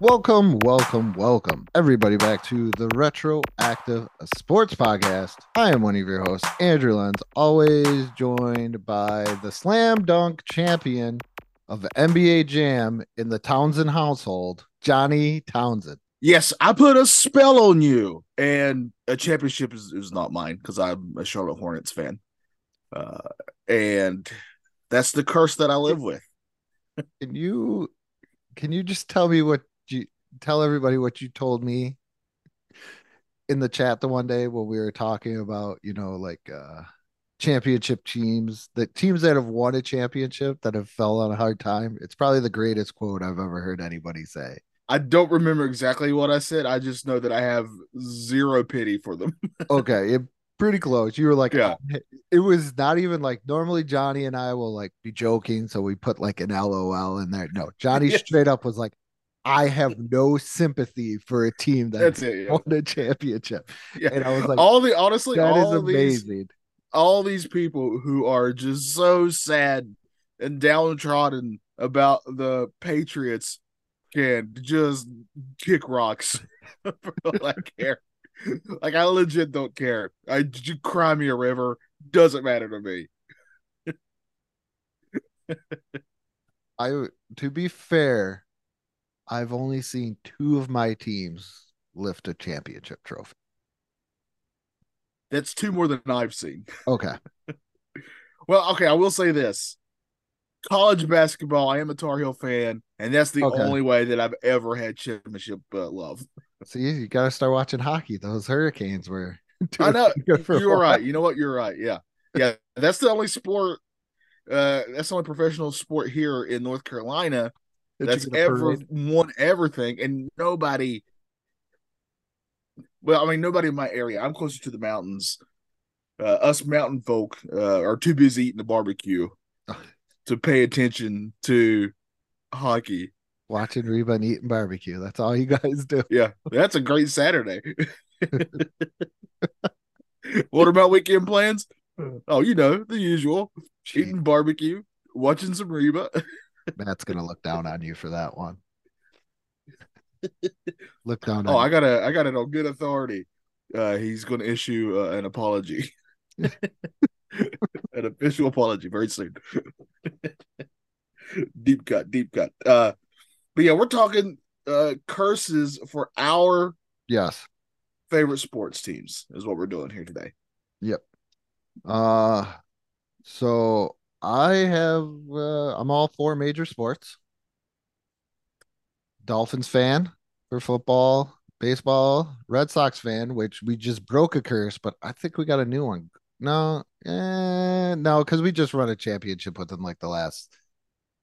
Welcome, welcome, welcome, everybody, back to the Retroactive Sports Podcast. I am one of your hosts, Andrew Lenz, always joined by the slam dunk champion of the NBA Jam in the Townsend household, Johnny Townsend. Yes, I put a spell on you, and a championship is not mine because I'm a Charlotte Hornets fan, and that's the curse that I live with. Can you just tell me what? Tell everybody what you told me in the chat the one day when we were talking about, you know, like championship teams, the teams that have won a championship that have fell on a hard time. It's probably the greatest quote I've ever heard anybody say. I don't remember exactly what I said. I just know that I have zero pity for them. Okay. Pretty close. You were like, yeah. It was not even like normally Johnny and I will like be joking. So we put like an LOL in there. No, Johnny straight up was like, I have no sympathy for a team that won a championship. Yeah. And I was like, honestly, that is amazing. All these people who are just so sad and downtrodden about the Patriots can just kick rocks for all I care. Like, I legit don't care. You cry me a river. Doesn't matter to me. To be fair, I've only seen two of my teams lift a championship trophy. That's two more than I've seen. Okay. Well, okay, I will say this. College basketball, I am a Tar Heel fan, and that's the only way that I've ever had championship love. See, you got to start watching hockey. Those Hurricanes were... I know. You're right. You know what? You're right. Yeah. Yeah. That's the only sport, that's the only professional sport here in North Carolina that's ever won everything, and nobody. Well, I mean, nobody in my area. I'm closer to the mountains. Us mountain folk are too busy eating the barbecue to pay attention to hockey. Watching Reba and eating barbecue. That's all you guys do. Yeah, that's a great Saturday. What about weekend plans? Oh, you know, the usual. Jeez. Eating barbecue, watching some Reba. Matt's gonna look down on you for that one. Look down. Oh, I got it on good authority. He's gonna issue an apology, an official apology very soon. Deep cut. But yeah, we're talking curses for our favorite sports teams is what we're doing here today. Yep. So. I have, I'm all for major sports. Dolphins fan for football, baseball, Red Sox fan, which we just broke a curse, but I think we got a new one. No, because we just won a championship within like the last.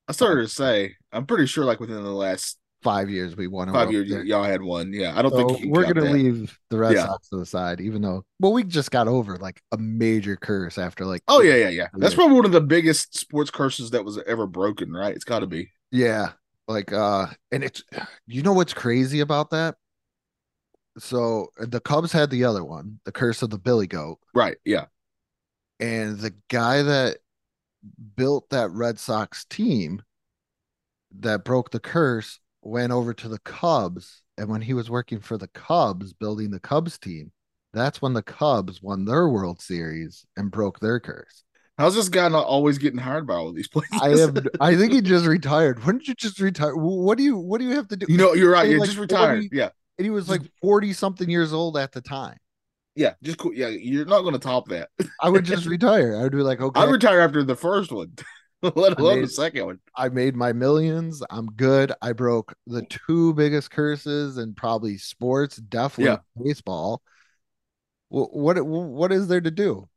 I started to say, I'm pretty sure like within the last 5 years we won. 5 years, y'all had one. Yeah, I don't think we're going to leave the Red Sox to the side, even though, well, we just got over like a major curse after like. Oh, yeah. That's probably one of the biggest sports curses that was ever broken, right? It's got to be. Yeah. Like, and it's, you know what's crazy about that? So the Cubs had the other one, the curse of the Billy Goat. Right. Yeah. And the guy that built that Red Sox team that broke the curse went over to the Cubs, and when he was working for the Cubs, building the Cubs team, that's when the Cubs won their World Series and broke their curse. How's this guy not always getting hired by all these places? I think he just retired. When did you just retire? What do you have to do? You know, you're right. You like just retired. 40, yeah. And he was like 40 something years old at the time. Yeah, just cool. Yeah, you're not going to top that. I would just retire. I would be like, okay, I'd retire after the first one. Let alone the second one. I made my millions. I'm good. I broke the two biggest curses in probably sports, definitely baseball. What is there to do?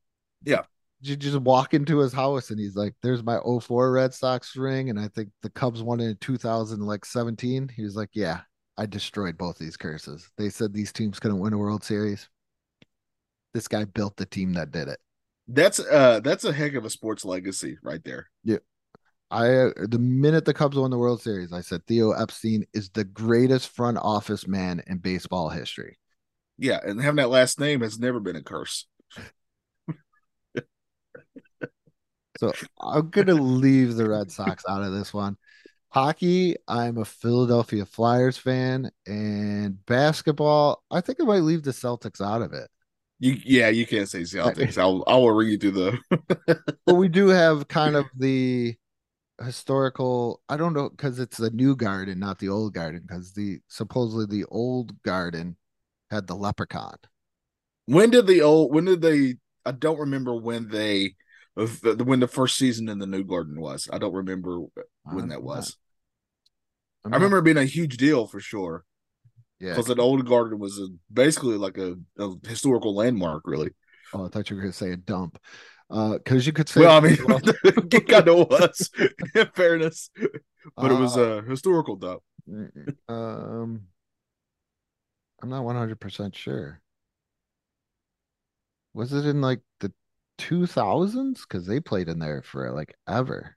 Yeah. You just walk into his house and he's like, there's my 2004 Red Sox ring. And I think the Cubs won in 2017. He was like, yeah, I destroyed both these curses. They said these teams couldn't win a World Series. This guy built the team that did it. That's a heck of a sports legacy right there. Yeah. The minute the Cubs won the World Series, I said Theo Epstein is the greatest front office man in baseball history. Yeah, and having that last name has never been a curse. So I'm going to leave the Red Sox out of this one. Hockey, I'm a Philadelphia Flyers fan. And basketball, I think I might leave the Celtics out of it. You can't say Celtics. I will read you through the... But we do have kind of the... historical, I don't know, because it's the new garden, not the old garden, because supposedly the old garden had the leprechaun. I don't remember when the first season in the new garden was. I don't remember when that was. I remember it being a huge deal for sure. Yeah. Because the old garden was basically like a historical landmark, really. Oh, I thought you were going to say a dump. Because you could say, well, I mean, it kind of was, in fairness, but it was a historical dump. I'm not 100% sure. Was it in like the 2000s? Because they played in there for like ever.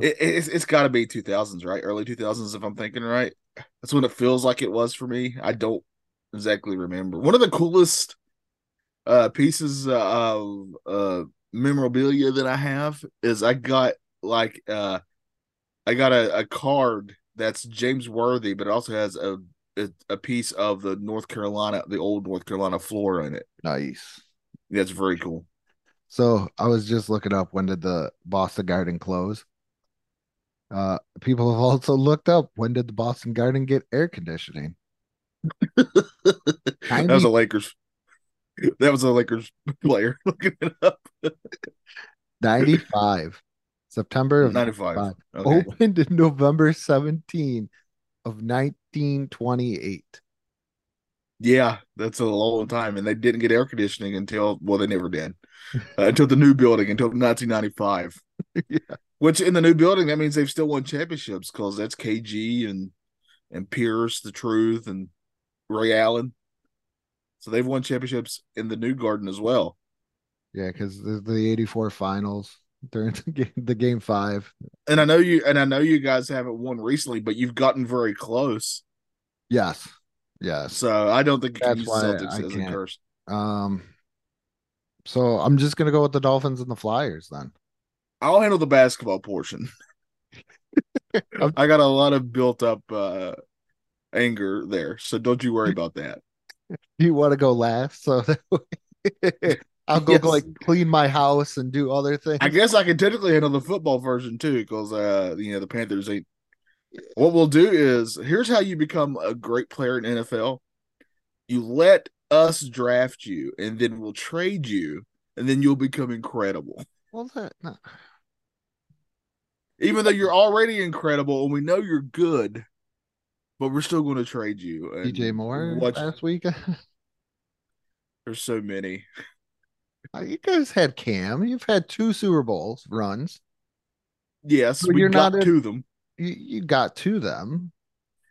It's got to be 2000s, right? Early 2000s, if I'm thinking right. That's when it feels like it was for me. I don't exactly remember. One of the coolest pieces of memorabilia that I have is I got a card that's James Worthy, but it also has a piece of the old North Carolina flora in it. Nice. That's very cool. So I was just looking up, when did the Boston Garden close? People have also looked up, when did the Boston Garden get air conditioning? That was a Lakers player looking it up. 95. September of 95. Okay. Opened in November 17 of 1928. Yeah, that's a long time. And they didn't get air conditioning they never did. Until the new building, until 1995. Yeah. Which in the new building, that means they've still won championships, because that's KG and Pierce, the Truth, and Ray Allen. So they've won championships in the new garden as well. Yeah, because the 84 finals during the game 5. And I know you guys haven't won recently, but you've gotten very close. Yes. So I don't think that's why Celtics isn't cursed. So I'm just gonna go with the Dolphins and the Flyers then. I'll handle the basketball portion. I got a lot of built up anger there, so don't you worry about that. You want to go last, so that way I'll go like clean my house and do other things. I guess I can technically handle the football version too, because the Panthers ain't. What we'll do is, here's how you become a great player in NFL. You let us draft you, and then we'll trade you, and then you'll become incredible. Well, even though you're already incredible, and we know you're good. But we're still going to trade you. DJ Moore last week. There's so many. You guys had Cam. You've had 2 Super Bowls runs. Yes, but you got to them. You got to them.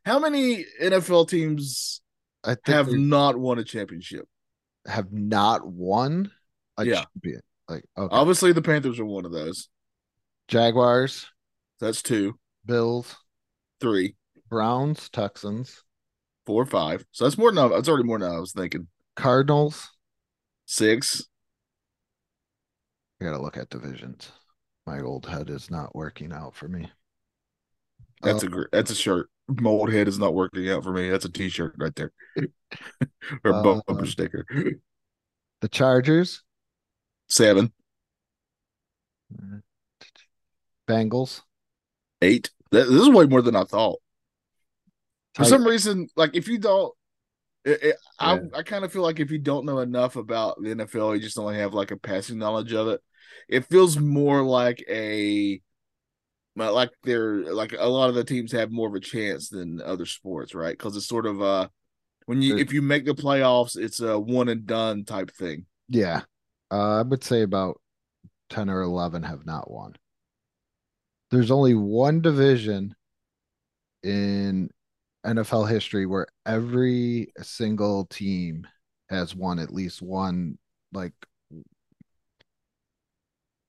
How many NFL teams have not won a championship? Have not won a champion? Like, okay. Obviously, the Panthers are one of those. Jaguars. That's 2. Bills. 3. Browns, Texans, 4 or 5. So that's more than it's already more than I was thinking. Cardinals, 6. I gotta look at divisions. My old head is not working out for me. That's a shirt. My old head is not working out for me. That's a T-shirt right there, or bumper sticker. The Chargers, 7. Bengals, 8. This is way more than I thought. For some reason, I kind of feel like if you don't know enough about the NFL, you just only have like a passing knowledge of it. It feels more like a lot of the teams have more of a chance than other sports, right? Because it's sort of if you make the playoffs, it's a one and done type thing. Yeah, I would say about 10 or 11 have not won. There's only one division in NFL history where every single team has won at least one, like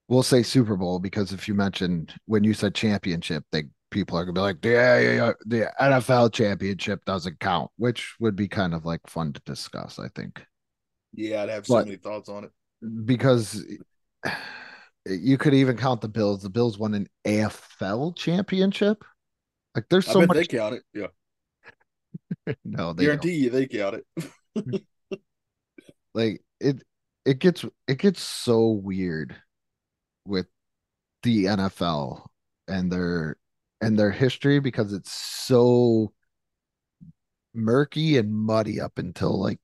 we'll say Super Bowl, because if you mentioned, when you said championship, people are going to be like, the NFL championship doesn't count, which would be kind of like fun to discuss, I think. Yeah, I'd have so many thoughts on it. Because you could even count the Bills. The Bills won an AFL championship. Like, there's so much. They count it. Yeah. No, they guarantee you they count it. Like, it gets so weird with the NFL and their history, because it's so murky and muddy up until like,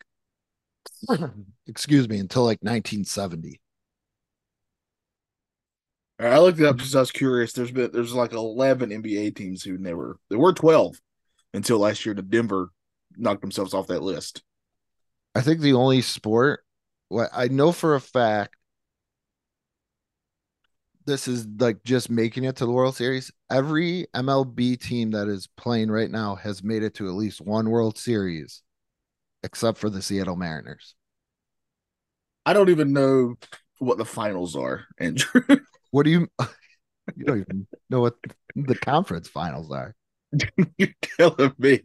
excuse me, until like 1970. All right, I looked it up because I was curious. There's like 11 NBA teams who never. There were 12 until last year. The Denver knocked themselves off that list. I think the only sport, well, I know for a fact, this is like just making it to the World Series. Every MLB team that is playing right now has made it to at least one World Series, except for the Seattle Mariners. I don't even know what the finals are, Andrew. What do you don't even know what the conference finals are. You're telling me.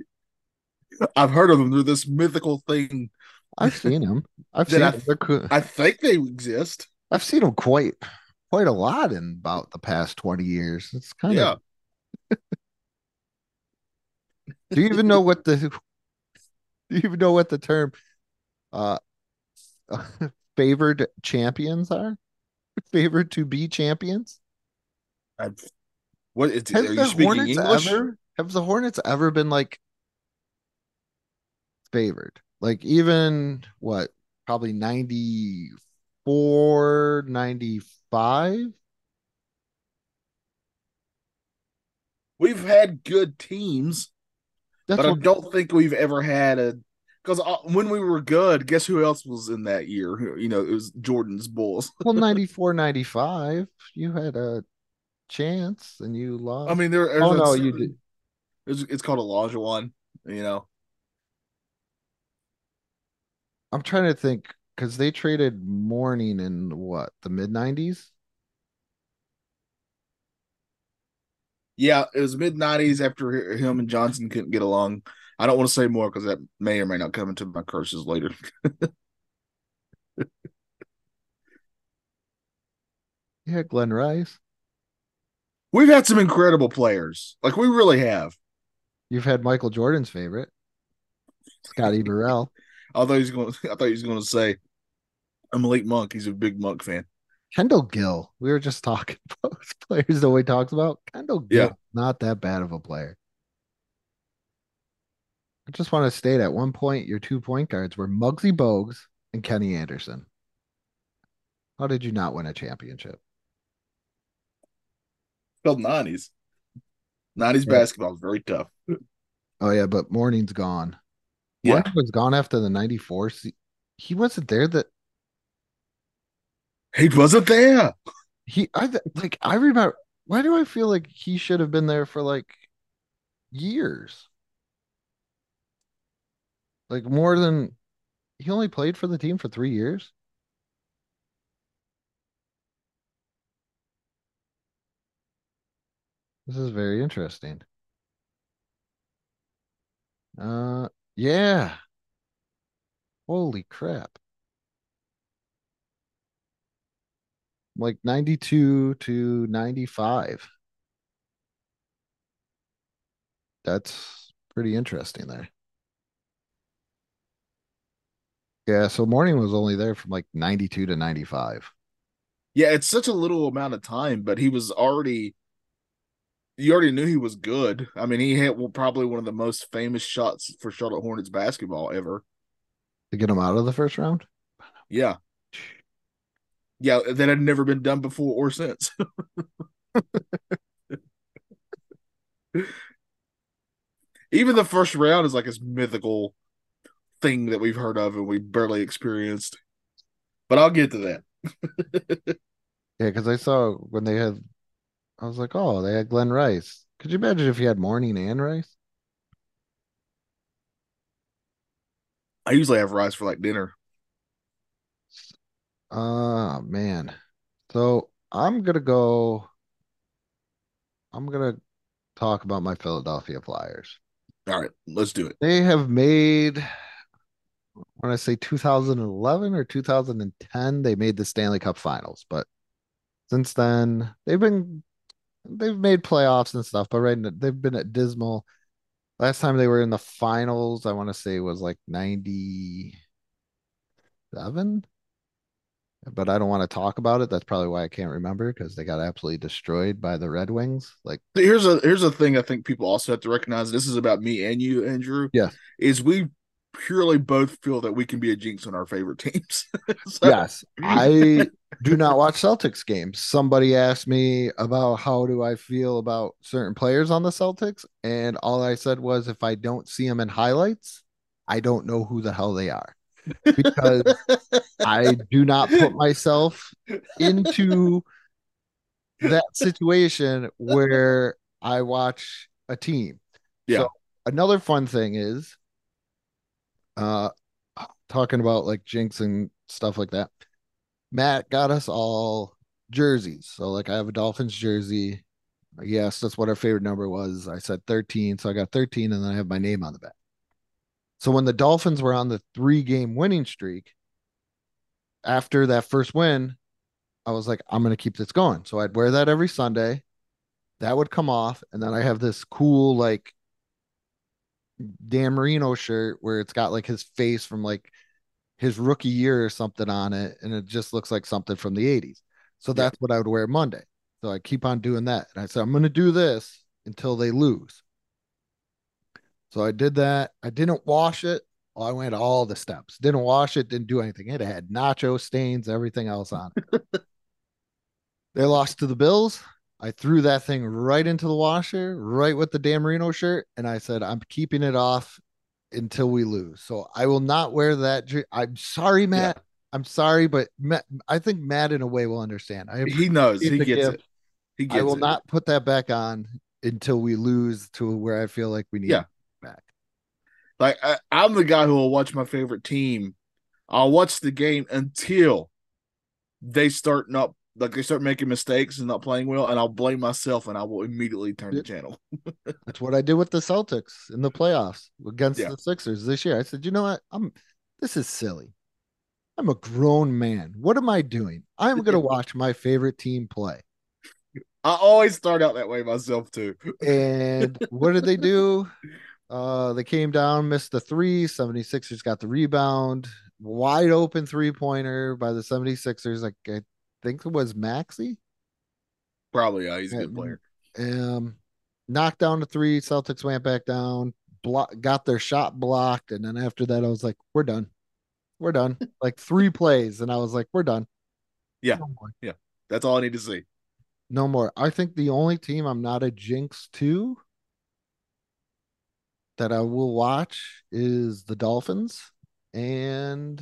I've heard of them. They're this mythical thing. I've seen them. I've seen them. They're cool. I think they exist. I've seen them quite a lot in about the past 20 years. It's kind of. Do you even know what the? Do you even know what the term, favored champions are? Favored to be champions. What is? Are you speaking Hornets English? Have the Hornets ever been like favored? Like even what? Probably 94, 95. We've had good teams, but I don't think we've ever had a. Because when we were good, guess who else was in that year? You know, it was Jordan's Bulls. Well, 94, 95, you had a chance and you lost. I mean, there. Oh no, you did. It's called a Olajuwon. You know, I'm trying to think. Because they traded Mourning in what, the mid 90s? Yeah, it was mid 90s after him and Johnson couldn't get along. I don't want to say more because that may or may not come into my curses later. Yeah, Glenn Rice. We've had some incredible players. Like, we really have. You've had Michael Jordan's favorite, Scotty Burrell. I thought he was going to say, I'm Malik Monk. He's a big Monk fan. Kendall Gill. We were just talking about players that we talked about. Kendall Gill, not that bad of a player. I just want to state at one point, your two point guards were Muggsy Bogues and Kenny Anderson. How did you not win a championship? Well, 90s. 90s basketball is very tough. Oh, yeah, but Mourning's gone. Yeah, Mark was gone after the 94. He wasn't there. He wasn't there. I remember. Why do I feel like he should have been there for like years? Like more than he only played for the team for 3 years. This is very interesting. Yeah. Holy crap. Like 92 to 95. That's pretty interesting there. Yeah, so Mourning was only there from like 92 to 95. Yeah, it's such a little amount of time, but he was already... You already knew he was good. I mean, he had probably one of the most famous shots for Charlotte Hornets basketball ever. To get him out of the first round? Yeah. Yeah, that had never been done before or since. Even the first round is like this mythical thing that we've heard of and we barely experienced. But I'll get to that. Yeah, because I saw when they had... I was like, oh, they had Glenn Rice. Could you imagine if you had Mourning and Rice? I usually have Rice for like dinner. Man. So I'm going to talk about my Philadelphia Flyers. All right, let's do it. They have made, when I say 2011 or 2010, they made the Stanley Cup Finals. But since then, they've made playoffs and stuff. But right now, they've been at dismal. Last time they were in the finals, I want to say was like 97. But I don't want to talk about it. That's probably why I can't remember, because they got absolutely destroyed by the Red Wings. Like, here's a thing I think people also have to recognize. This is about me and you, Andrew. Yeah, is we purely both feel that we can be a jinx on our favorite teams. So. Yes, I do not watch Celtics games. Somebody asked me about how do I feel about certain players on the Celtics, and all I said was, if I don't see them in highlights, I don't know who the hell they are. Because I do not put myself into that situation where I watch a team. Yeah. So another fun thing is, talking about like jinx and stuff like that, Matt got us all jerseys. So like, I have a Dolphins jersey. Yes, that's what our favorite number was. I said 13, so I got 13, and then I have my name on the back. So when the Dolphins were on the 3-game winning streak, after that first win, I was like, I'm going to keep this going. So I'd wear that every Sunday. That would come off. And then I have this cool, like, Dan Marino shirt where it's got like his face from like his rookie year or something on it. And it just looks like something from the 80s. So that's what I would wear Monday. So I keep on doing that. And I said, I'm going to do this until they lose. So I did that. I didn't wash it. I went all the steps. Didn't wash it. Didn't do anything. It had nacho stains, everything else on it. They lost to the Bills. I threw that thing right into the washer, right with the Dan Marino shirt. And I said, I'm keeping it off until we lose. So I will not wear that. I'm sorry, Matt. Yeah. I'm sorry, but Matt, I think Matt in a way will understand. He knows. He gets gift. It. He gets I will it. Not put that back on until we lose to where I feel like we need it. Like, I'm the guy who will watch my favorite team. I'll watch the game until they start not, like, they start making mistakes and not playing well, and I'll blame myself, and I will immediately turn the channel. That's what I did with the Celtics in the playoffs against the Sixers this year. I said, you know what? This is silly. I'm a grown man. What am I doing? I'm going to watch my favorite team play. I always start out that way myself, too. And what did they do? They came down, missed the three. 76ers got the rebound. Wide open three-pointer by the 76ers. Like, I think it was Maxey. Probably, yeah. He's a good player. Knocked down the three. Celtics went back down. Got their shot blocked. And then after that, I was like, we're done. We're done. Like, 3 plays. And I was like, we're done. Yeah. No more. Yeah. That's all I need to see. No more. I think the only team I'm not a jinx to that I will watch is the Dolphins and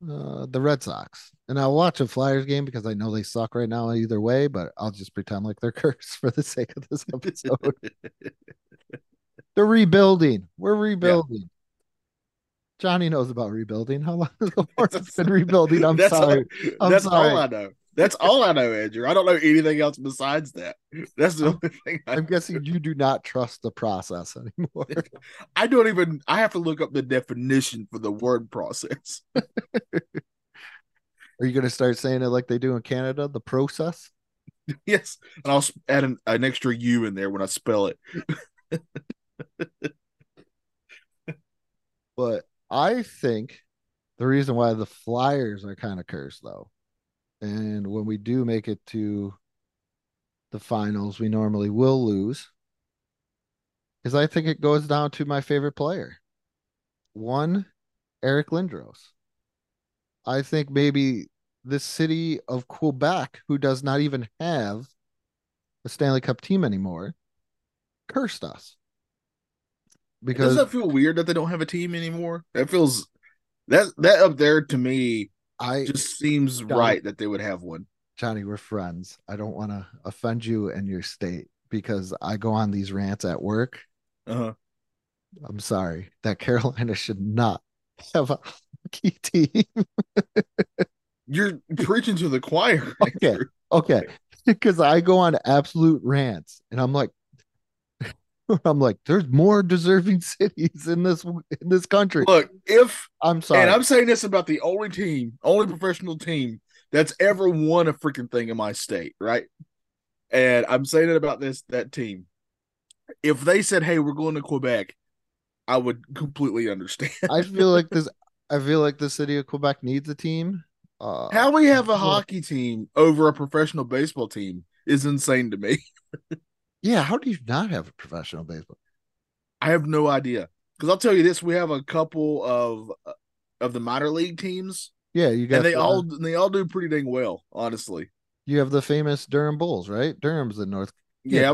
the Red Sox. And I'll watch a Flyers game because I know they suck right now either way, but I'll just pretend like they're cursed for the sake of this episode. They're rebuilding. We're rebuilding. Yeah. Johnny knows about rebuilding. How long has the Hornets been rebuilding? I'm sorry. That's all I know. That's all I know, Andrew. I don't know anything else besides that. That's the only thing I'm guessing you do not trust the process anymore. I have to look up the definition for the word process. Are you going to start saying it like they do in Canada, the process? Yes. And I'll add an extra U in there when I spell it. But I think the reason why the Flyers are kind of cursed, though, and when we do make it to the finals, we normally will lose, because I think it goes down to my favorite player. One, Eric Lindros. I think maybe the city of Quebec, who does not even have a Stanley Cup team anymore, cursed us. Because does that feel weird that they don't have a team anymore? That feels that up there to me. I just seems Johnny, right that they would have one. Johnny, we're friends. I don't want to offend you and your state because I go on these rants at work. I'm sorry. That Carolina should not have a hockey team. You're preaching to the choir. Okay. Okay. Because I go on absolute rants and I'm like, there's more deserving cities in this country. Look, if I'm sorry, and I'm saying this about the only professional team that's ever won a freaking thing in my state, right? And I'm saying it about that team. If they said, "Hey, we're going to Quebec," I would completely understand. I feel like the city of Quebec needs a team. How we have a hockey team over a professional baseball team is insane to me. Yeah, how do you not have a professional baseball? I have no idea. Because I'll tell you this: we have a couple of the minor league teams. Yeah, you got, and they all do pretty dang well, honestly. You have the famous Durham Bulls, right? Durham's in North. Yeah,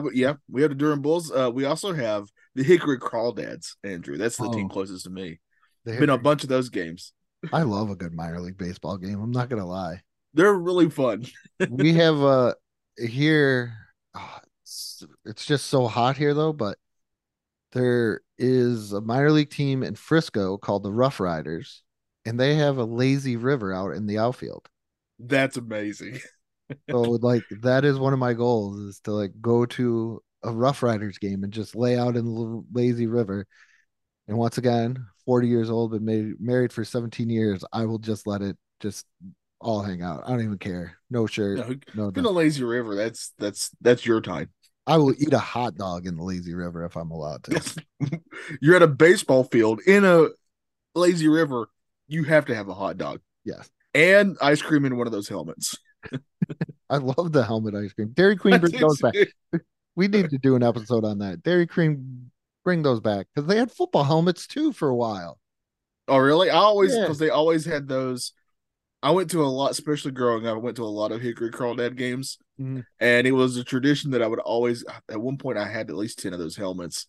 we have the Durham Bulls. We also have the Hickory Crawdads, Andrew. That's the team closest to me. They've been a bunch of those games. I love a good minor league baseball game. I'm not gonna lie; they're really fun. We have here. It's just so hot here, though, but there is a minor league team in Frisco called the Rough Riders, and they have a lazy river out in the outfield. That's amazing. So, like, that is one of my goals, is to, like, go to a Rough Riders game and just lay out in the lazy river. And once again, 40 years old, but married for 17 years, I will just let it just all hang out. I don't even care. No shirt. No, in a lazy river, that's your time. I will eat a hot dog in the lazy river if I'm allowed to. You're at a baseball field in a lazy river. You have to have a hot dog. Yes. And ice cream in one of those helmets. I love the helmet ice cream. Dairy Queen, bring those back. We need to do an episode on that. Dairy Queen, bring those back. Because they had football helmets too for a while. Oh, really? Because they always had those. I went to a lot, especially growing up, I went to a lot of Hickory Crawdad games. Mm-hmm. And it was a tradition that I would always, at one point I had at least 10 of those helmets,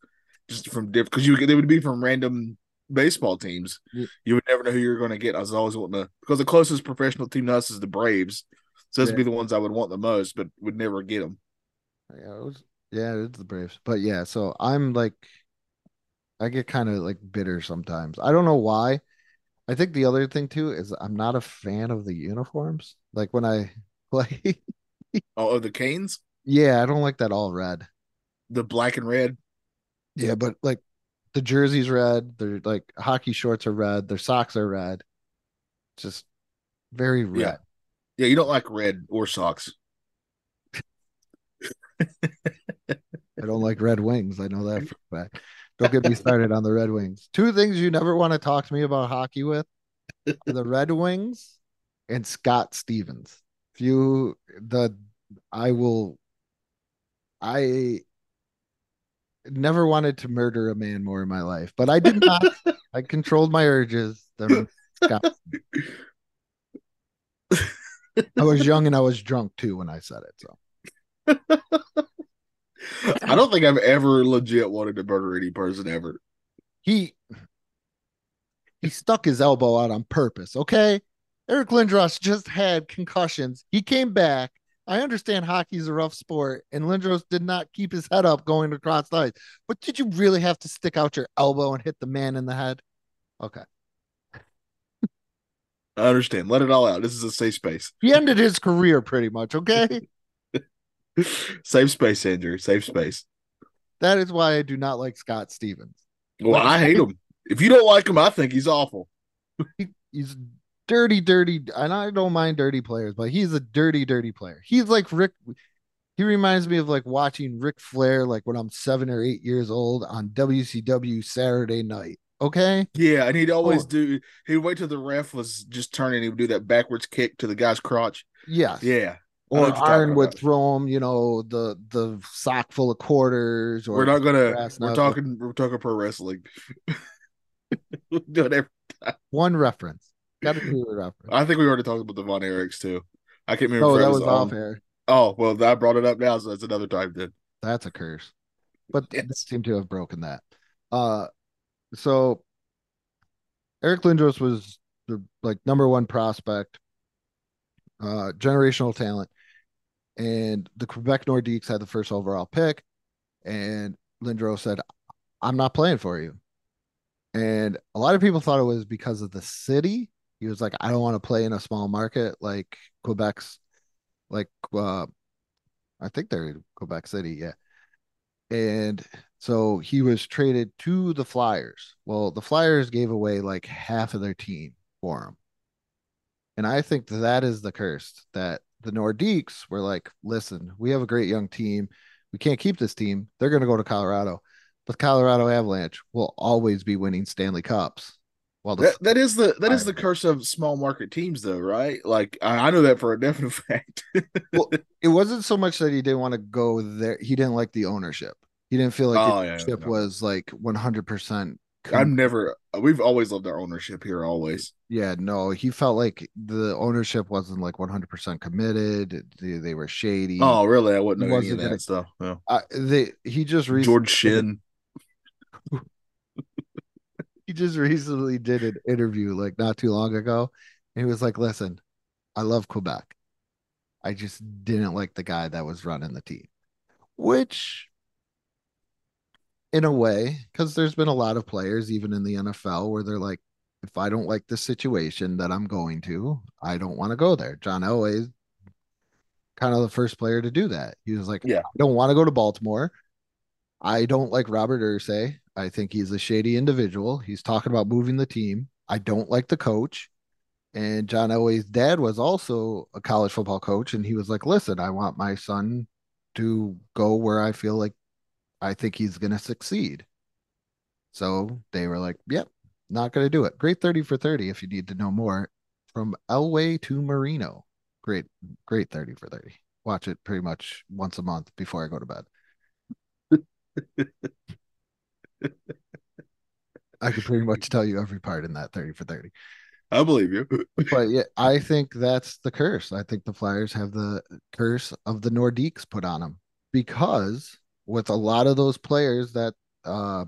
just from different, because they would be from random baseball teams. Yeah. You would never know who you were going to get. I was always wanting to, because the closest professional team to us is the Braves. So those would be the ones I would want the most, but would never get them. Yeah, it's the Braves. But yeah, so I'm like, I get kind of like bitter sometimes. I don't know why. I think the other thing too is I'm not a fan of the uniforms. Like when I play, the Canes. Yeah, I don't like that all red. The black and red. Yeah, but like the jersey's red. They're like hockey shorts are red. Their socks are red. Just very red. Yeah, you don't like red or socks. I don't like Red Wings. I know that for a fact. Don't get me started on the Red Wings. Two things you never want to talk to me about hockey with: the Red Wings and Scott Stevens. I never wanted to murder a man more in my life, but I did not. I controlled my urges. Scott. I was young and I was drunk too when I said it. So. I don't think I've ever legit wanted to murder any person ever. He stuck his elbow out on purpose, okay? Eric Lindros just had concussions. He came back. I understand hockey's a rough sport, and Lindros did not keep his head up going across the ice. But did you really have to stick out your elbow and hit the man in the head? Okay. I understand. Let it all out. This is a safe space. He ended his career pretty much, okay? Safe space, Andrew. Safe space. That is why I do not like Scott Stevens. Well, I hate him. If you don't like him, I think he's awful. He's dirty. And I don't mind dirty players, but he's a dirty player. He's like Rick. He reminds me of like watching Ric Flair, like when I'm 7 or 8 years old on WCW Saturday night. Okay. Yeah, and he'd always he'd wait till the ref was just turning. He would do that backwards kick to the guy's crotch. Yes. Yeah. Or Iron would throw him, you know, the sock full of quarters. Or we're talking pro wrestling. We do it every time. One reference. Got to do a reference. I think we already talked about the Von Erichs too. I can't remember. Oh, that was off air. Oh well, I brought it up now, so that's another time then. That's a curse. But they seem to have broken that. So Eric Lindros was the like number one prospect. Generational talent, and the Quebec Nordiques had the first overall pick, and Lindros said, "I'm not playing for you." And a lot of people thought it was because of the city. He was like, "I don't want to play in a small market like Quebec's like I think they're in Quebec City, yeah. And so he was traded to the Flyers. Well, the Flyers gave away like half of their team for him. And I think that is the curse, that the Nordiques were like, listen, we have a great young team. We can't keep this team. They're going to go to Colorado. But Colorado Avalanche will always be winning Stanley Cups. Well, that is the curse of small market teams, though, right? Like I know that for a definite fact. Well, it wasn't so much that he didn't want to go there; he didn't like the ownership. He didn't feel like the ownership was like 100%. We've always loved our ownership here, always. Yeah, no, he felt like the ownership wasn't like 100% committed. They were shady. Oh, really? I wouldn't know any of that stuff. No. He just George Shin. He just recently did an interview like not too long ago, and he was like, listen, I love Quebec, I just didn't like the guy that was running the team. Which in a way, because there's been a lot of players even in the NFL where they're like, if I don't like the situation that I'm going to, I don't want to go there. John Elway is kind of the first player to do that. He was like, yeah, I don't want to go to Baltimore. I don't like Robert Irsay. I think he's a shady individual. He's talking about moving the team. I don't like the coach. And John Elway's dad was also a college football coach. And he was like, listen, I want my son to go where I feel like I think he's going to succeed. So they were like, yep, not going to do it. Great 30 for 30 if you need to know more. From Elway to Marino. Great 30 for 30. Watch it pretty much once a month before I go to bed. I could pretty much tell you every part in that 30 for 30. I believe you. But yeah, I think that's the curse. I think the Flyers have the curse of the Nordiques put on them, because with a lot of those players that the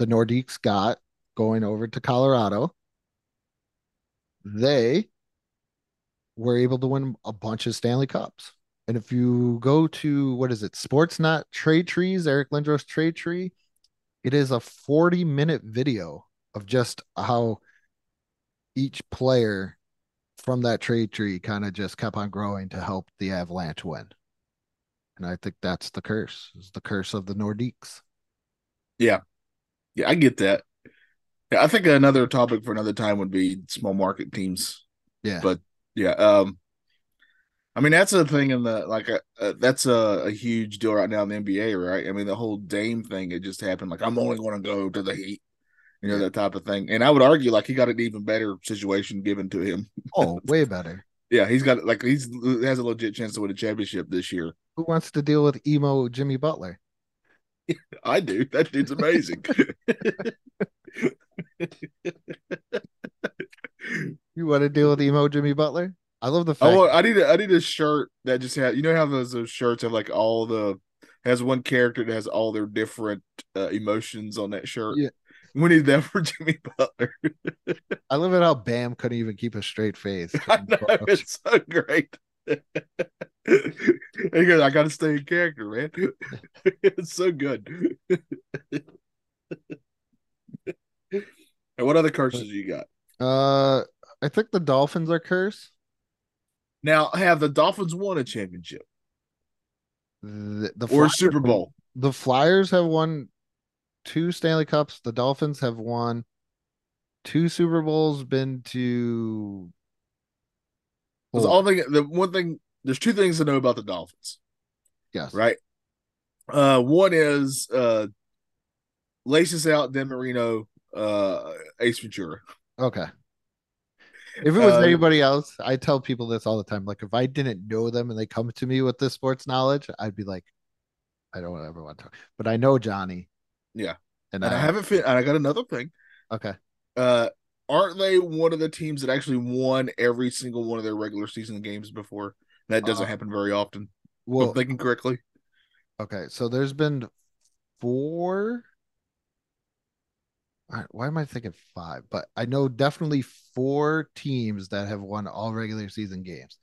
Nordiques got going over to Colorado, they were able to win a bunch of Stanley Cups. And if you go to, what is it, Sportsnet Trade Trees, Eric Lindros Trade Tree, it is a 40-minute video of just how each player from that trade tree kind of just kept on growing to help the Avalanche win. And I think that's the curse. It's the curse of the Nordiques. Yeah. Yeah, I get that. Yeah, I think another topic for another time would be small market teams. Yeah. But, yeah. I mean, that's a thing in the, like, that's a huge deal right now in the NBA, right? I mean, the whole Dame thing, it just happened. Like, I'm only going to go to the Heat, that type of thing. And I would argue, like, he got an even better situation given to him. Oh, way better. Yeah, he's got, like, he has a legit chance to win a championship this year. Who wants to deal with emo Jimmy Butler? I do. That dude's amazing. You want to deal with emo Jimmy Butler? I love the fact. Oh, I need a shirt that just has, you know how those shirts have like all the, has one character that has all their different emotions on that shirt. Yeah. We need that for Jimmy Butler. I love it how Bam couldn't even keep a straight face. I know, it's so great. He goes, I gotta stay in character, man. It's so good. And what other curses you got? I think the Dolphins are cursed. Now, have the Dolphins won a championship? Or Super Bowl? The Flyers have won 2 Stanley Cups. The Dolphins have won 2 Super Bowls, been to... There's 2 things to know about the Dolphins. Yes. Right? One is laces out Dan Marino, Ace Ventura. Okay. If it was anybody else, I tell people this all the time. Like, if I didn't know them and they come to me with this sports knowledge, I'd be like, I don't ever want to talk. But I know Johnny. Yeah. And I haven't fit. And I got another thing. Okay. Aren't they one of the teams that actually won every single one of their regular season games before? That doesn't happen very often. Well, if I'm thinking correctly. Okay. So there's been 4. All right, why am I thinking 5? But I know definitely 4 teams that have won all regular season games.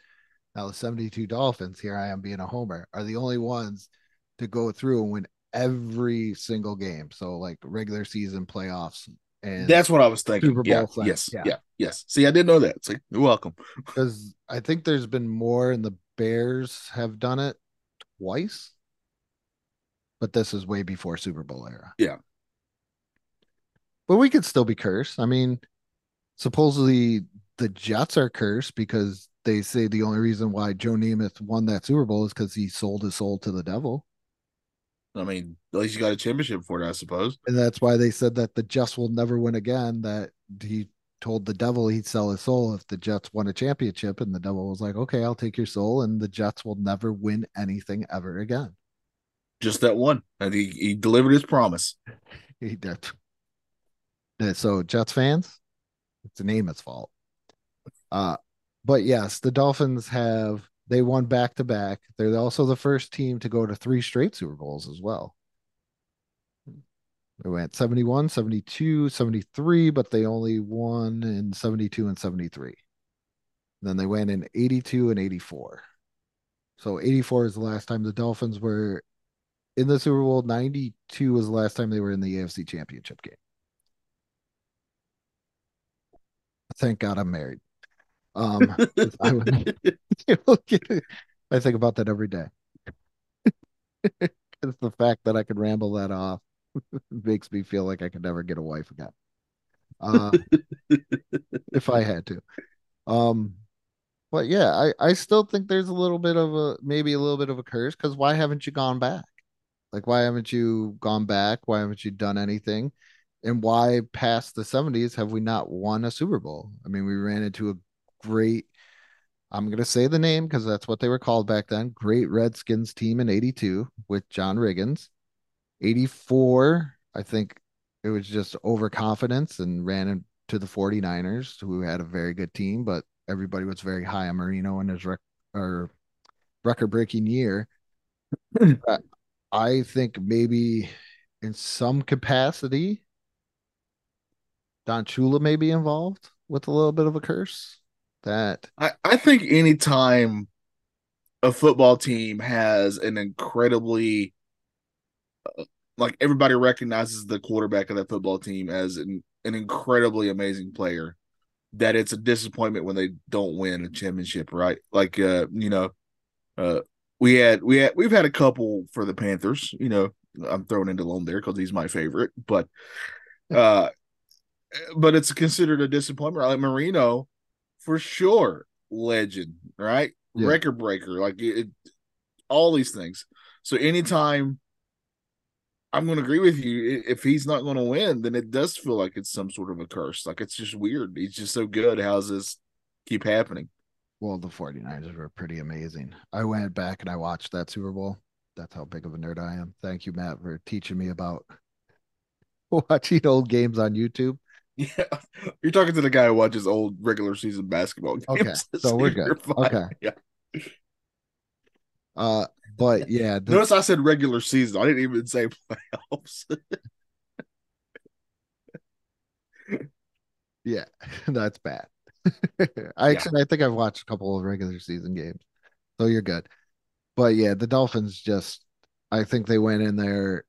Now, the 72 Dolphins, here I am being a homer, are the only ones to go through and win every single game. So, like, regular season playoffs. And that's what I was thinking. Super Bowl playoffs. Yes. See, I didn't know that. It's like, you're welcome. Because I think there's been more in the Bears have done it twice, but this is way before Super Bowl era. Yeah. But we could still be cursed. I mean, supposedly the Jets are cursed because they say the only reason why Joe Namath won that Super Bowl is because he sold his soul to the devil. I mean, at least you got a championship for it, I suppose. And that's why they said that the Jets will never win again, that he told the devil he'd sell his soul if the Jets won a championship, and the devil was like, okay, I'll take your soul, and the Jets will never win anything ever again. Just that one. And he delivered his promise. He did. So, Jets fans, it's Namath's fault. But yes, the Dolphins have, they won back-to-back. They're also the first team to go to three straight Super Bowls as well. They went 71, 72, 73, but they only won in 72 and 73. Then they went in 82 and 84. So 84 is the last time the Dolphins were in the Super Bowl. 92 was the last time they were in the AFC Championship game. Thank God I'm married. I think about that every day. It's the fact that I could ramble that off makes me feel like I could never get a wife again. If I had to. But yeah, I still think there's a little bit of a curse, because why haven't you gone back? Like, why haven't you gone back? Why haven't you done anything? And why past the 70s have we not won a Super Bowl? I mean, we ran into a great, I'm going to say the name because that's what they were called back then, great Redskins team in 82 with John Riggins. 84, I think it was just overconfidence and ran into the 49ers, who had a very good team, but everybody was very high on Marino in his record-breaking year. I think maybe in some capacity, Don Shula may be involved with a little bit of a curse. That I think any time a football team has an incredibly, like, everybody recognizes the quarterback of that football team as an incredibly amazing player, that it's a disappointment when they don't win a championship, right? Like, we've had a couple for the Panthers. You know, I'm throwing into Lone there because he's my favorite, but it's considered a disappointment. Like Marino, for sure, legend, right? Yeah. Record breaker, like it, all these things. So anytime, I'm going to agree with you, if he's not going to win, then it does feel like it's some sort of a curse. Like, it's just weird. He's just so good. How's this keep happening? Well, the 49ers were pretty amazing. I went back and I watched that Super Bowl. That's how big of a nerd I am. Thank you, Matt, for teaching me about watching old games on YouTube. Yeah, you're talking to the guy who watches old regular season basketball games. Okay, so we're good. Okay. Yeah. But yeah, notice I said regular season. I didn't even say playoffs. Yeah, that's bad. I think I've watched a couple of regular season games, so you're good. But yeah, the Dolphins I think they went in there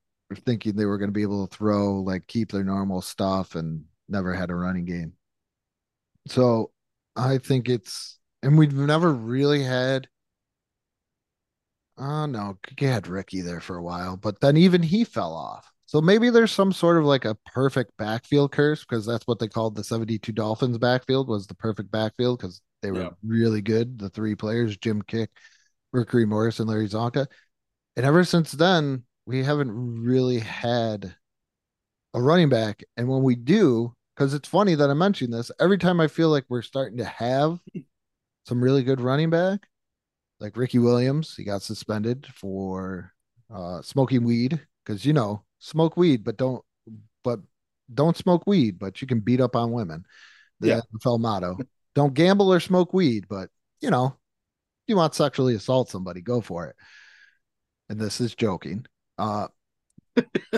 thinking they were going to be able to throw, like, keep their normal stuff, and never had a running game. So I think we've never really had. Oh no, you had Ricky there for a while, but then even he fell off. So maybe there's some sort of like a perfect backfield curse, because that's what they called the 72 Dolphins backfield, was the perfect backfield, because they were really good. The three players, Jim Kick, Mercury Morris, and Larry Zonka. And ever since then, we haven't really had a running back. And when we do, because it's funny that I mentioned this, every time I feel like we're starting to have some really good running back, like Ricky Williams, he got suspended for smoking weed, because, you know, smoke weed, but don't smoke weed, but you can beat up on women. The NFL motto. Don't gamble or smoke weed, but, you know, if you want to sexually assault somebody, go for it. And this is joking.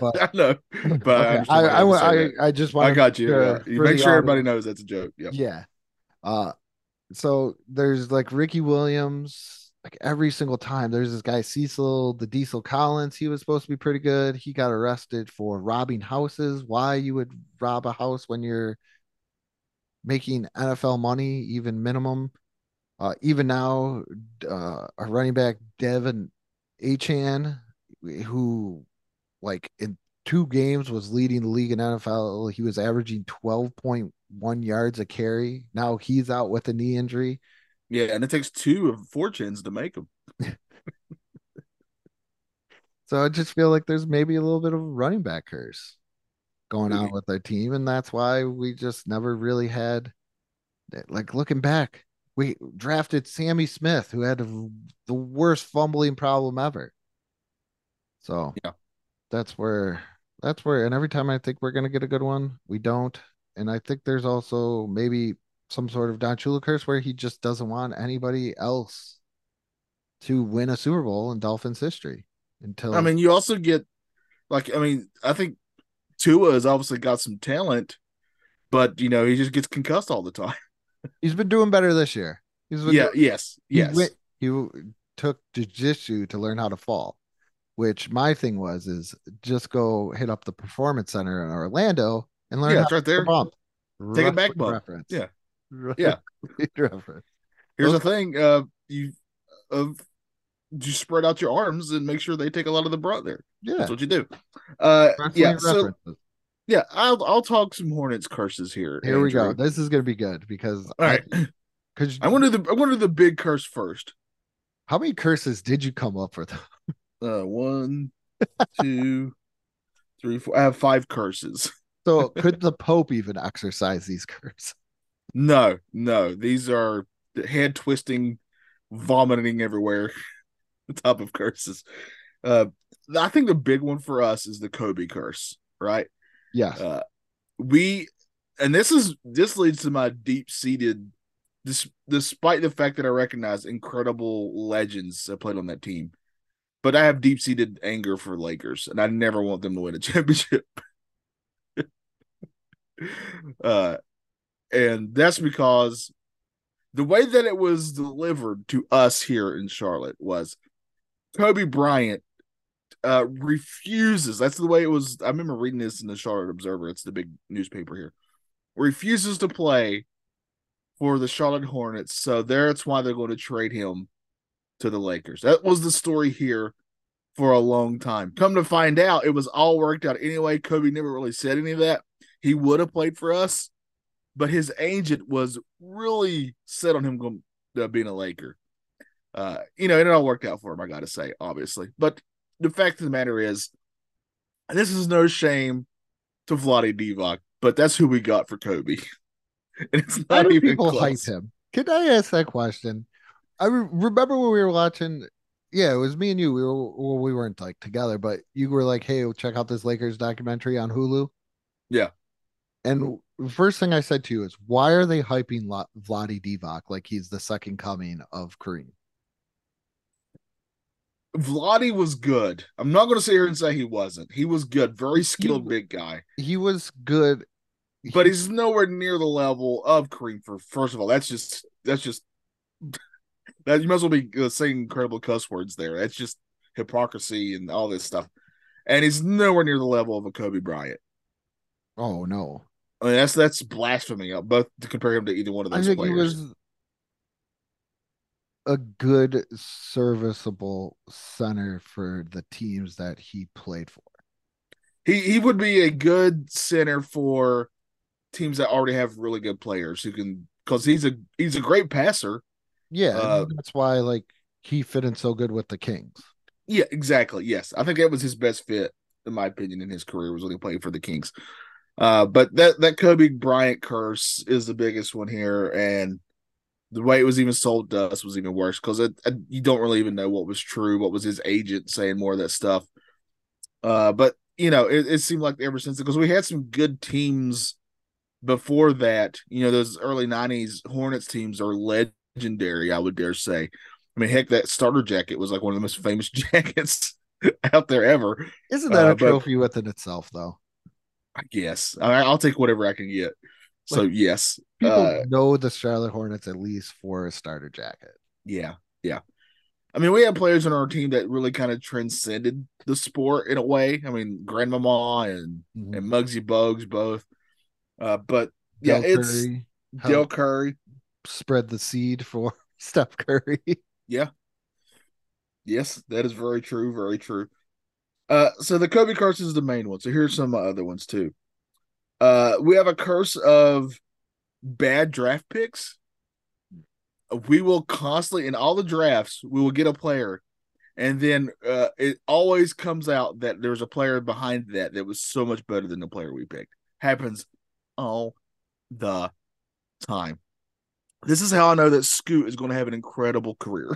But, I know, but okay. I just want. I got you. You make sure everybody knows that's a joke. Yeah. Yeah. So there's like Ricky Williams, like every single time. There's this guy Cecil, the Diesel Collins. He was supposed to be pretty good. He got arrested for robbing houses. Why you would rob a house when you're making NFL money, even minimum? Even now, our running back Devin Achane, who like in 2 games was leading the league in NFL, he was averaging 12.1 yards a carry. Now he's out with a knee injury. Yeah, and it takes 2 fortunes to make them. So I just feel like there's maybe a little bit of a running back curse going on with our team, and that's why we just never really had, like, looking back, we drafted Sammy Smith, who had the worst fumbling problem ever. So yeah, that's where, and every time I think we're going to get a good one, we don't. And I think there's also maybe some sort of Don Shula curse where he just doesn't want anybody else to win a Super Bowl in Dolphins history. Until, I mean, you also get, like, I mean, I think Tua has obviously got some talent, but, you know, he just gets concussed all the time. He's been doing better this year. Yes. He took jiu-jitsu to learn how to fall, which my thing was just go hit up the Performance Center in Orlando and learn how to bump. Take a back bump. Reference. Yeah. Yeah. Reference. Here's the thing. You spread out your arms and make sure they take a lot of the brunt there. Yeah. That's what you do. I'll talk some Hornets curses here. Here, Andrew. We go. This is going to be good because I want to do the big curse first. How many curses did you come up with? 1, 2, 3, 4. I have 5 curses. So could the Pope even exercise these curses? No. These are head twisting, vomiting everywhere. The top of curses. I think the big one for us is the Kobe curse, right? Yeah. This leads to my deep-seated, despite the fact that I recognize incredible legends that played on that team, but I have deep-seated anger for Lakers, and I never want them to win a championship. And that's because the way that it was delivered to us here in Charlotte was Kobe Bryant refuses. That's the way it was. I remember reading this in the Charlotte Observer. It's the big newspaper here. Refuses to play for the Charlotte Hornets. So that's why they're going to trade him to the Lakers. That was the story here for a long time. Come to find out, it was all worked out anyway. Kobe never really said any of that. He would have played for us, but his agent was really set on him going, being a Laker. And it all worked out for him, I got to say, obviously. But the fact of the matter is, and this is no shame to Vlade Divac, but that's who we got for Kobe. And it's not even people close. Hype him? Can I ask that question? I remember when we were watching, it was me and you. We weren't like together, but you were like, hey, check out this Lakers documentary on Hulu. Yeah. And the first thing I said to you is, why are they hyping Vlade Divac like he's the second coming of Kareem? Vlade was good. I'm not going to sit here and say he wasn't. He was good. Very skilled, big guy. He was good. But he's nowhere near the level of Kareem. First of all, that's just you might as well be saying incredible cuss words there. That's just hypocrisy and all this stuff. And he's nowhere near the level of a Kobe Bryant. Oh, no. I mean, that's blasphemy. Both to compare him to either one of those players. He was a good, serviceable center for the teams that he played for. He would be a good center for teams that already have really good players who can, because he's a great passer. Yeah, that's why he fit in so good with the Kings. Yeah, exactly. Yes, I think that was his best fit, in my opinion, in his career was when he played for the Kings. But that Kobe Bryant curse is the biggest one here, and the way it was even sold to us was even worse because you don't really even know what was true, what was his agent saying, more of that stuff. But it seemed like ever since, because we had some good teams before that. You know, those early 90s Hornets teams are legendary, I would dare say. I mean, heck, that starter jacket was like one of the most famous jackets out there ever. Isn't that a trophy within itself, though? I guess. I'll take whatever I can get. So, yes. People know the Charlotte Hornets at least for a starter jacket. Yeah, yeah. I mean, we had players on our team that really kind of transcended the sport in a way. I mean, Grandmama and Muggsy Bogues both. But, Del Curry spread the seed for Steph Curry. Yeah. Yes, that is very true. Very true. So the Kobe curse is the main one. So here's some other ones too. We have a curse of bad draft picks. We will constantly, in all the drafts, we will get a player. And then it always comes out that there's a player behind that that was so much better than the player we picked. Happens all the time. This is how I know that Scoot is going to have an incredible career.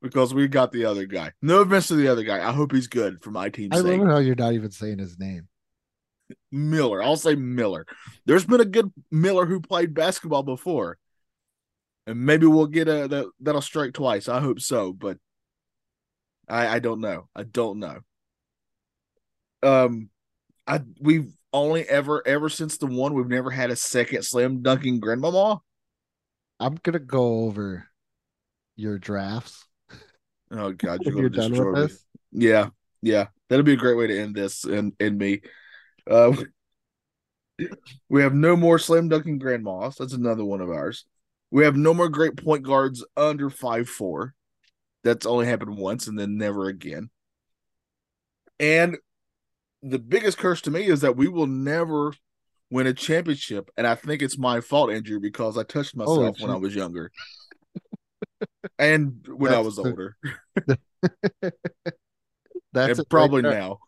Because we got the other guy. No offense to the other guy. I hope he's good for my team's sake. I love how you're not even saying his name. Miller. I'll say Miller. There's been a good Miller who played basketball before. And maybe we'll get that'll strike twice. I hope so, but I don't know. I don't know. We've only ever since the one, we've never had a second slam dunking Grandmama. I'm gonna go over your drafts. Oh God, you're gonna destroy me. Yeah, yeah, that'll be a great way to end this and me. We have no more slam dunking grandmas. That's another one of ours. We have no more great point guards under 5'4". That's only happened once and then never again. And the biggest curse to me is that we will never win a championship. And I think it's my fault, Andrew, because I touched myself when I was younger. And when I was older. That's it probably right now.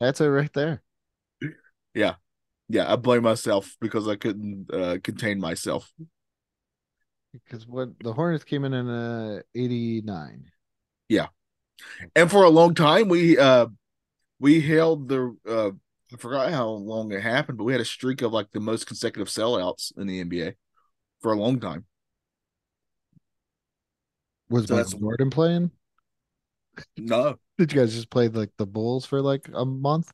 That's it right there. Yeah. Yeah, I blame myself because I couldn't contain myself. Because what the Hornets came in 89. Yeah. And for a long time, we held the I forgot how long it happened, but we had a streak of like the most consecutive sellouts in the NBA for a long time. Was Michael Jordan playing? No. Did you guys just play like the Bulls for like a month?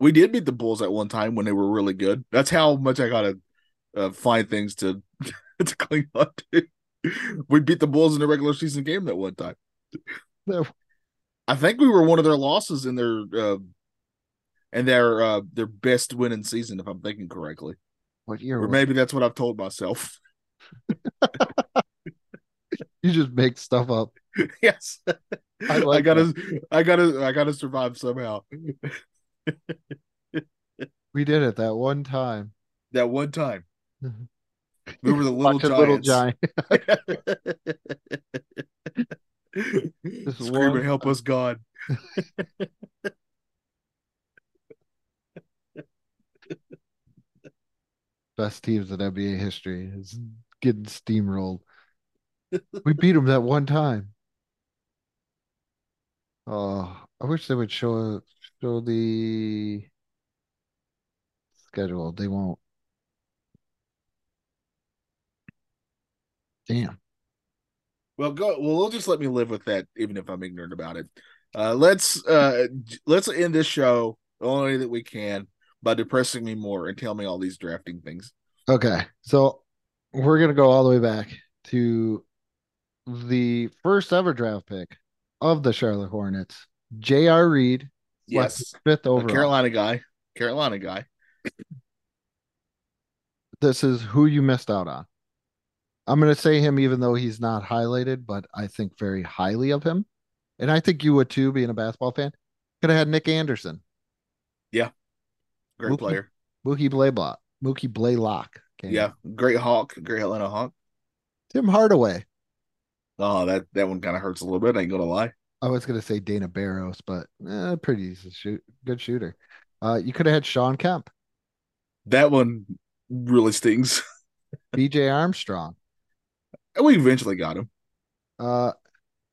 We did beat the Bulls at one time when they were really good. That's how much I gotta find things to to clean up. Dude. We beat the Bulls in the regular season game that one time. No. I think we were one of their losses in their best winning season, if I'm thinking correctly. What year? Or maybe that's what I've told myself. You just make stuff up. Yes, I gotta survive somehow. We did it that one time. That one time. We were the little giant. Screaming, help us, God. Best teams in NBA history is getting steamrolled. We beat them that one time. Oh, I wish they would show the schedule. They won't. Damn. Well, they'll just let me live with that, even if I'm ignorant about it. Let's end this show the only way that we can by depressing me more and tell me all these drafting things. Okay, so we're gonna go all the way back to the first ever draft pick of the Charlotte Hornets, J.R. Reed. Yes, fifth overall, Carolina guy. This is who you missed out on. I'm going to say him, even though he's not highlighted, but I think very highly of him. And I think you would too, being a basketball fan. Could have had Nick Anderson. Yeah. Great player. Mookie Blaylock. Yeah. Great Hawk. Great Atlanta Hawk. Tim Hardaway. Oh, that one kind of hurts a little bit. I ain't going to lie. I was going to say Dana Barros, but pretty decent good shooter. You could have had Sean Kemp. That one really stings. B.J. Armstrong. We eventually got him. Vlade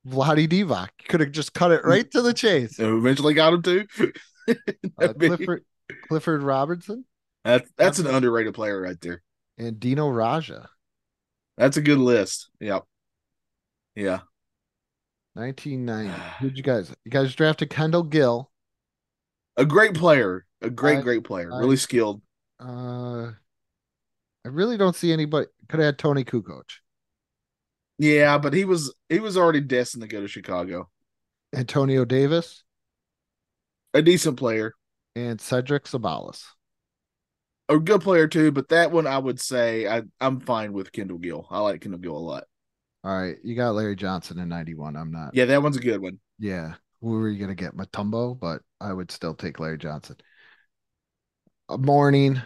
Divac. Could have just cut it right to the chase. And eventually got him too. Clifford Robertson. That's an underrated player right there. And Dino Raja. That's a good list. Yep. Yeah. 1990. Who'd you guys? You guys drafted Kendall Gill. A great player. A great player. Really skilled. I really don't see anybody. Could have had Tony Kukoc. Yeah, but he was already destined to go to Chicago. Antonio Davis, a decent player, and Cedric Sabalas. a good player too, but that one I would say I'm fine with Kendall Gill. I like Kendall Gill a lot. All right, you got Larry Johnson in 91. I'm not. Yeah, that one's a good one. Yeah, we were going to get Mutombo, but I would still take Larry Johnson. Mourning.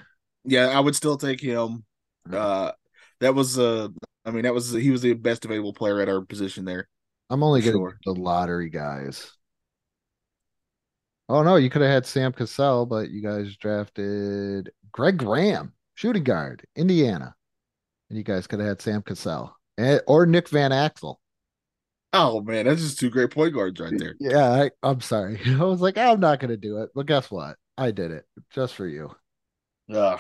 Yeah, I would still take him. Right. He was the best available player at our position there. I'm only getting the lottery guys. Oh, no, you could have had Sam Cassell, but you guys drafted Greg Graham, shooting guard, Indiana. And you guys could have had Sam Cassell or Nick Van Axel. Oh, man, that's just two great point guards right there. Yeah, I'm sorry. I was like, I'm not going to do it. But guess what? I did it just for you. Ugh.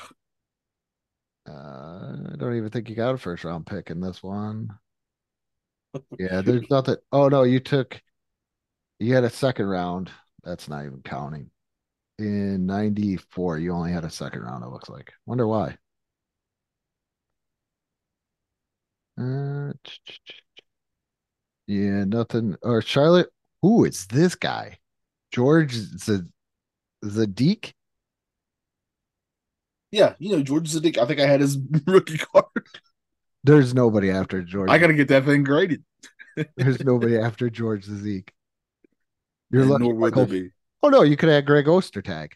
I don't even think you got a first-round pick in this one. Yeah, there's nothing. Oh, no, you had a second round. That's not even counting. In 94, you only had a second round, it looks like. Wonder why. Yeah, nothing. Or Charlotte. Who is this guy? George Zadik? Yeah, George Zadik. I think I had his rookie card. There's nobody after George. I got to get that thing graded. There's nobody after George Zadik. You're lucky. Oh, no, you could have Greg Ostertag.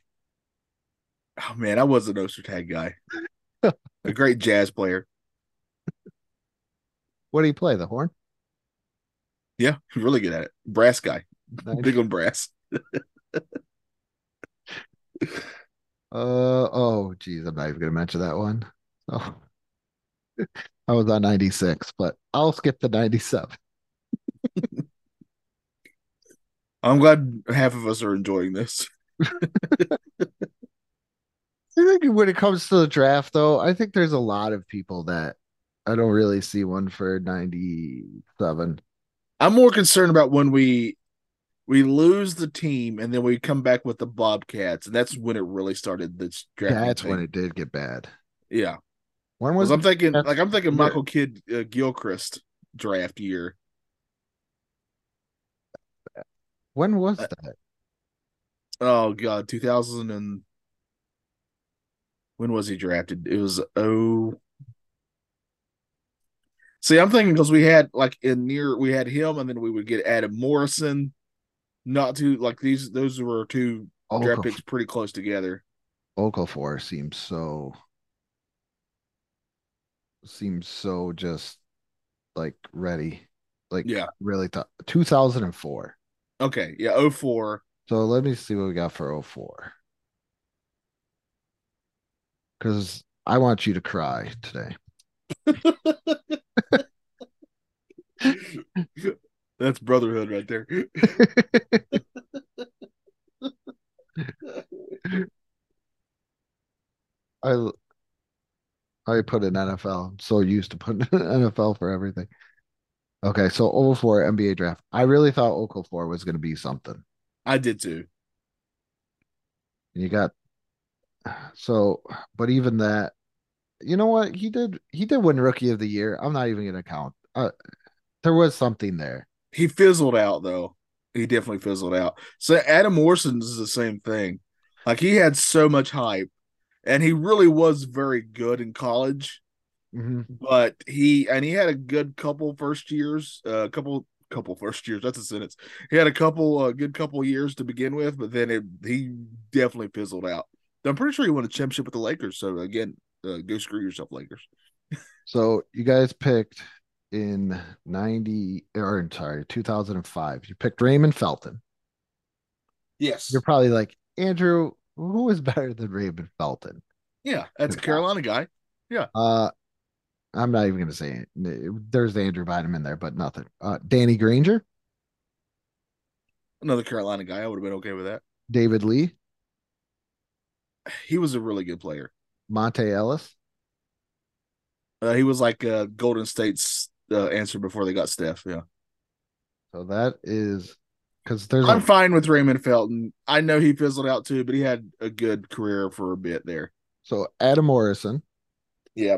Oh, man, I was an Ostertag guy. A great jazz player. What do you play, the horn? Yeah, really good at it. Brass guy. Nice. Big on brass. Oh, geez, I'm not even going to mention that one. Oh. I was on 96, but I'll skip to 97. I'm glad half of us are enjoying this. I think when it comes to the draft, though, I think there's a lot of people that I don't really see one for 97. I'm more concerned about when we lose the team and then we come back with the Bobcats, and that's when it really started this draft. That's when it did get bad. Yeah. When was I'm thinking Michael Kidd Gilchrist draft year. When was that? Oh, God, 2000 and... When was he drafted? It was... See, I'm thinking because we had, we had him, and then we would get Adam Morrison. Not too... Those were two draft picks pretty close together. Okafor seems so just, ready. Yeah. Really tough. 2004. Okay, yeah, 04. So let me see what we got for 04. Because I want you to cry today. That's brotherhood right there. I put in NFL. I'm so used to putting NFL for everything. Okay, so 04 NBA draft. I really thought Okafor was going to be something. I did too. And you got but even that, you know what he did? He did win Rookie of the Year. I'm not even going to count. There was something there. He fizzled out though. He definitely fizzled out. So Adam Morrison is the same thing. He had so much hype, and he really was very good in college. Mm-hmm. But he had a good couple first years, couple first years. That's a sentence. He had a good couple years to begin with, but then he definitely fizzled out. I'm pretty sure he won a championship with the Lakers. So again, go screw yourself, Lakers. So you guys picked in 2005. You picked Raymond Felton. Yes. You're probably like, Andrew, who is better than Raymond Felton? Yeah, that's a Carolina guy. Yeah. I'm not even going to say it. There's the Andrew Bynum in there, but nothing. Danny Granger. Another Carolina guy. I would have been okay with that. David Lee. He was a really good player. Monte Ellis. He was like Golden State's answer before they got Steph. Yeah. So that is because I'm fine with Raymond Felton. I know he fizzled out too, but he had a good career for a bit there. So Adam Morrison. Yeah.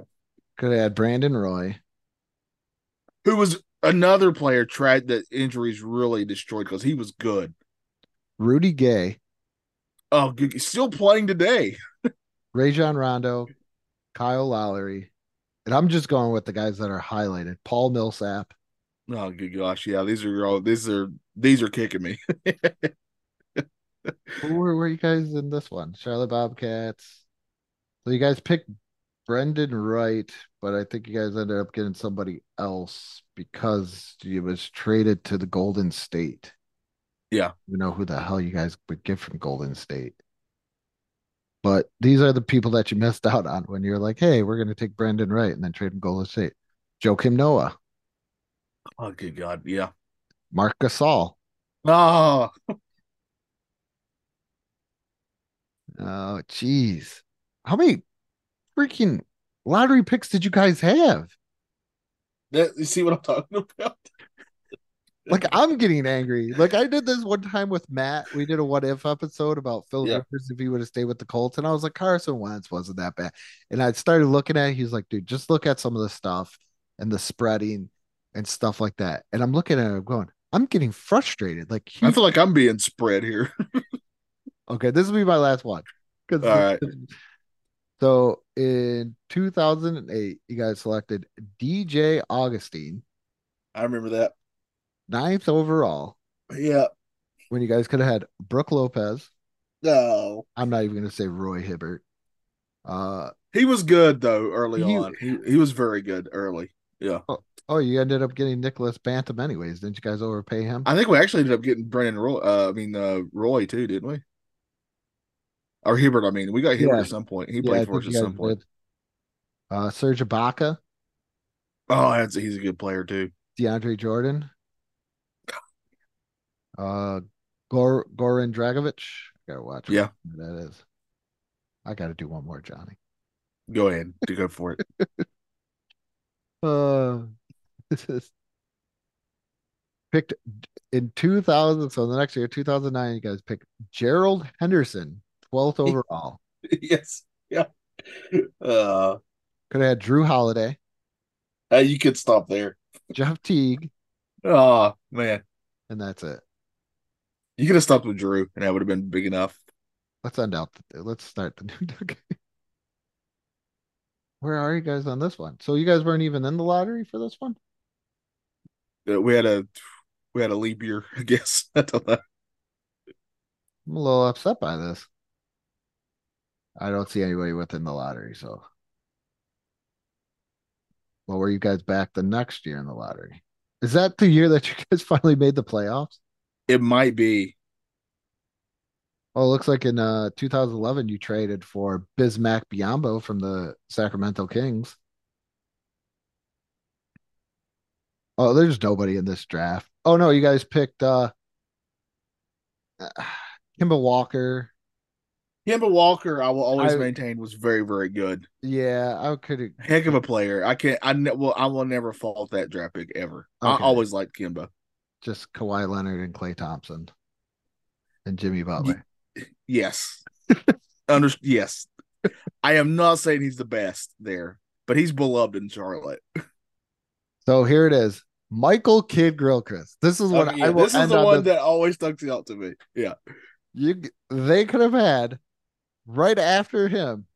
Could have had Brandon Roy, who was another player tried that injuries really destroyed because he was good. Rudy Gay. Oh, still playing today. Rajon Rondo, Kyle Lowry, and I'm just going with the guys that are highlighted. Paul Millsap. Oh, good gosh. Yeah, these are kicking me. Who were you guys in this one? Charlotte Bobcats. So you guys picked Brendan Wright, but I think you guys ended up getting somebody else because he was traded to the Golden State. Yeah. You know who the hell you guys would get from Golden State. But these are the people that you missed out on when you're like, hey, we're going to take Brendan Wright and then trade him Golden State. Joakim Noah. Oh, good God. Yeah. Marc Gasol. Oh, geez. How many freaking lottery picks did you guys have? You see what I'm talking about? Like, I'm getting angry. Like, I did this one time with Matt. We did a What If episode about Phil Rivers if he would have stayed with the Colts. And I was like, Carson Wentz wasn't that bad. And I started looking at it. He's like, dude, just look at some of the stuff and the spreading and stuff like that. And I'm looking at it going, I'm getting frustrated. Like, I feel like I'm being spread here. Okay, this will be my last one. All right. So in 2008, you guys selected DJ Augustine. I remember that. 9th overall. Yeah. When you guys could have had Brooke Lopez. No. I'm not even going to say Roy Hibbert. He was good, though, early on. He was very good early. Yeah. Oh, you ended up getting Nicholas Bantam anyways. Didn't you guys overpay him? I think we actually ended up getting Roy, too, didn't we? Or Hibbert, I mean. We got Hibbert at some point. He played for us at some point. Serge Ibaka. Oh, he's a good player, too. DeAndre Jordan. Goran Dragovic. I gotta watch. Yeah, that is. I gotta do one more, Johnny. Go ahead, to go for it. This is picked in 2000. So the next year, 2009, you guys picked Gerald Henderson, 12th overall. Yes, yeah. Could have had Drew Holiday. You could stop there. Jeff Teague. Oh man, and that's it. You could have stopped with Drew, and that would have been big enough. Let's start the new. Okay. Where are you guys on this one? So you guys weren't even in the lottery for this one. We had a leap year, I guess. I don't know. I'm a little upset by this. I don't see anybody within the lottery. So, well, were you guys back the next year in the lottery? Is that the year that you guys finally made the playoffs? It might be. Well, it looks like in 2011 you traded for Bismack Biyombo from the Sacramento Kings. Oh, there's nobody in this draft. Oh no, you guys picked Kemba Walker. Kemba Walker, I will always maintain, was very, very good. Yeah, I could. Heck of a player. I will never fault that draft pick ever. Okay. I always liked Kemba. Just Kawhi Leonard and Klay Thompson and Jimmy Butler. Yes. Yes. I am not saying he's the best there, but he's beloved in Charlotte. So here it is. Michael Kidd Gilchrist. This is what I will. This is the one that always stuck out to me. Yeah. They could have had right after him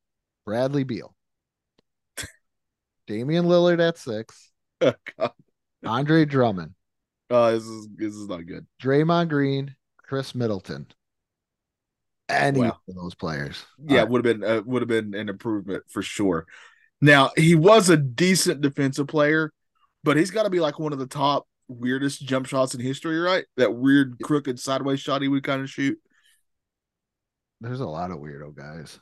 Bradley Beal. Damian Lillard at 6. Oh, God. Andre Drummond. This is not good. Draymond Green, Chris Middleton, any of those players. Yeah, would have been an improvement for sure. Now he was a decent defensive player, but he's got to be like one of the top weirdest jump shots in history, right? That weird crooked sideways shot he would kind of shoot. There's a lot of weirdo guys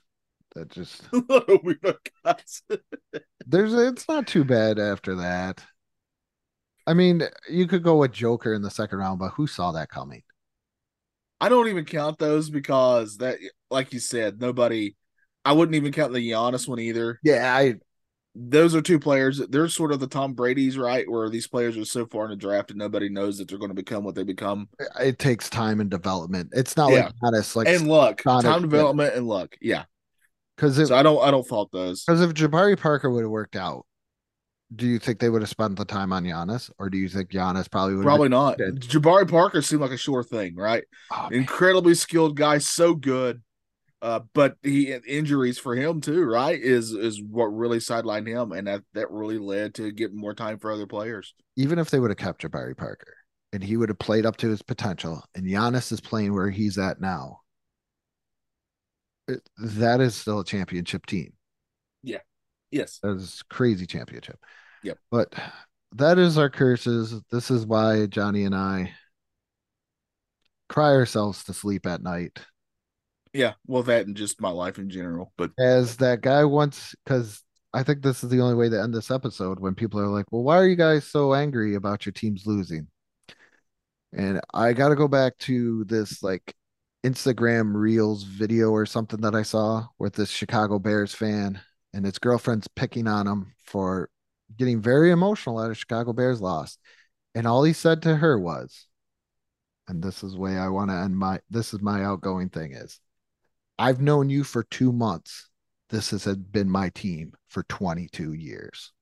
that just a lot of weirdo guys. It's not too bad after that. I mean, you could go with Joker in the second round, but who saw that coming? I don't even count those because that, like you said, nobody. I wouldn't even count the Giannis one either. Yeah, those are two players. They're sort of the Tom Brady's, right? Where these players are so far in the draft and nobody knows that they're going to become what they become. It takes time and development. It's not like Giannis, and luck, time development and luck. Yeah, because I don't fault those. Because if Jabari Parker would have worked out. Do you think they would have spent the time on Giannis, or do you think Giannis probably not? Jabari Parker seemed like a sure thing, right? Oh, incredibly skilled guy, so good. But the injuries for him too, right, is what really sidelined him, and that really led to getting more time for other players. Even if they would have kept Jabari Parker and he would have played up to his potential, and Giannis is playing where he's at now, that is still a championship team. Yeah. Yes. That is crazy championship. Yep. But that is our curses. This is why Johnny and I cry ourselves to sleep at night. Yeah. Well, that and just my life in general. But as that guy once, because I think this is the only way to end this episode, when people are like, well, why are you guys so angry about your teams losing? And I got to go back to this like Instagram Reels video or something that I saw with this Chicago Bears fan and his girlfriend's picking on him for getting very emotional at a Chicago Bears loss. And all he said to her was, and this is the way I want to end my, this is my outgoing thing is, I've known you for 2 months. This has been my team for 22 years.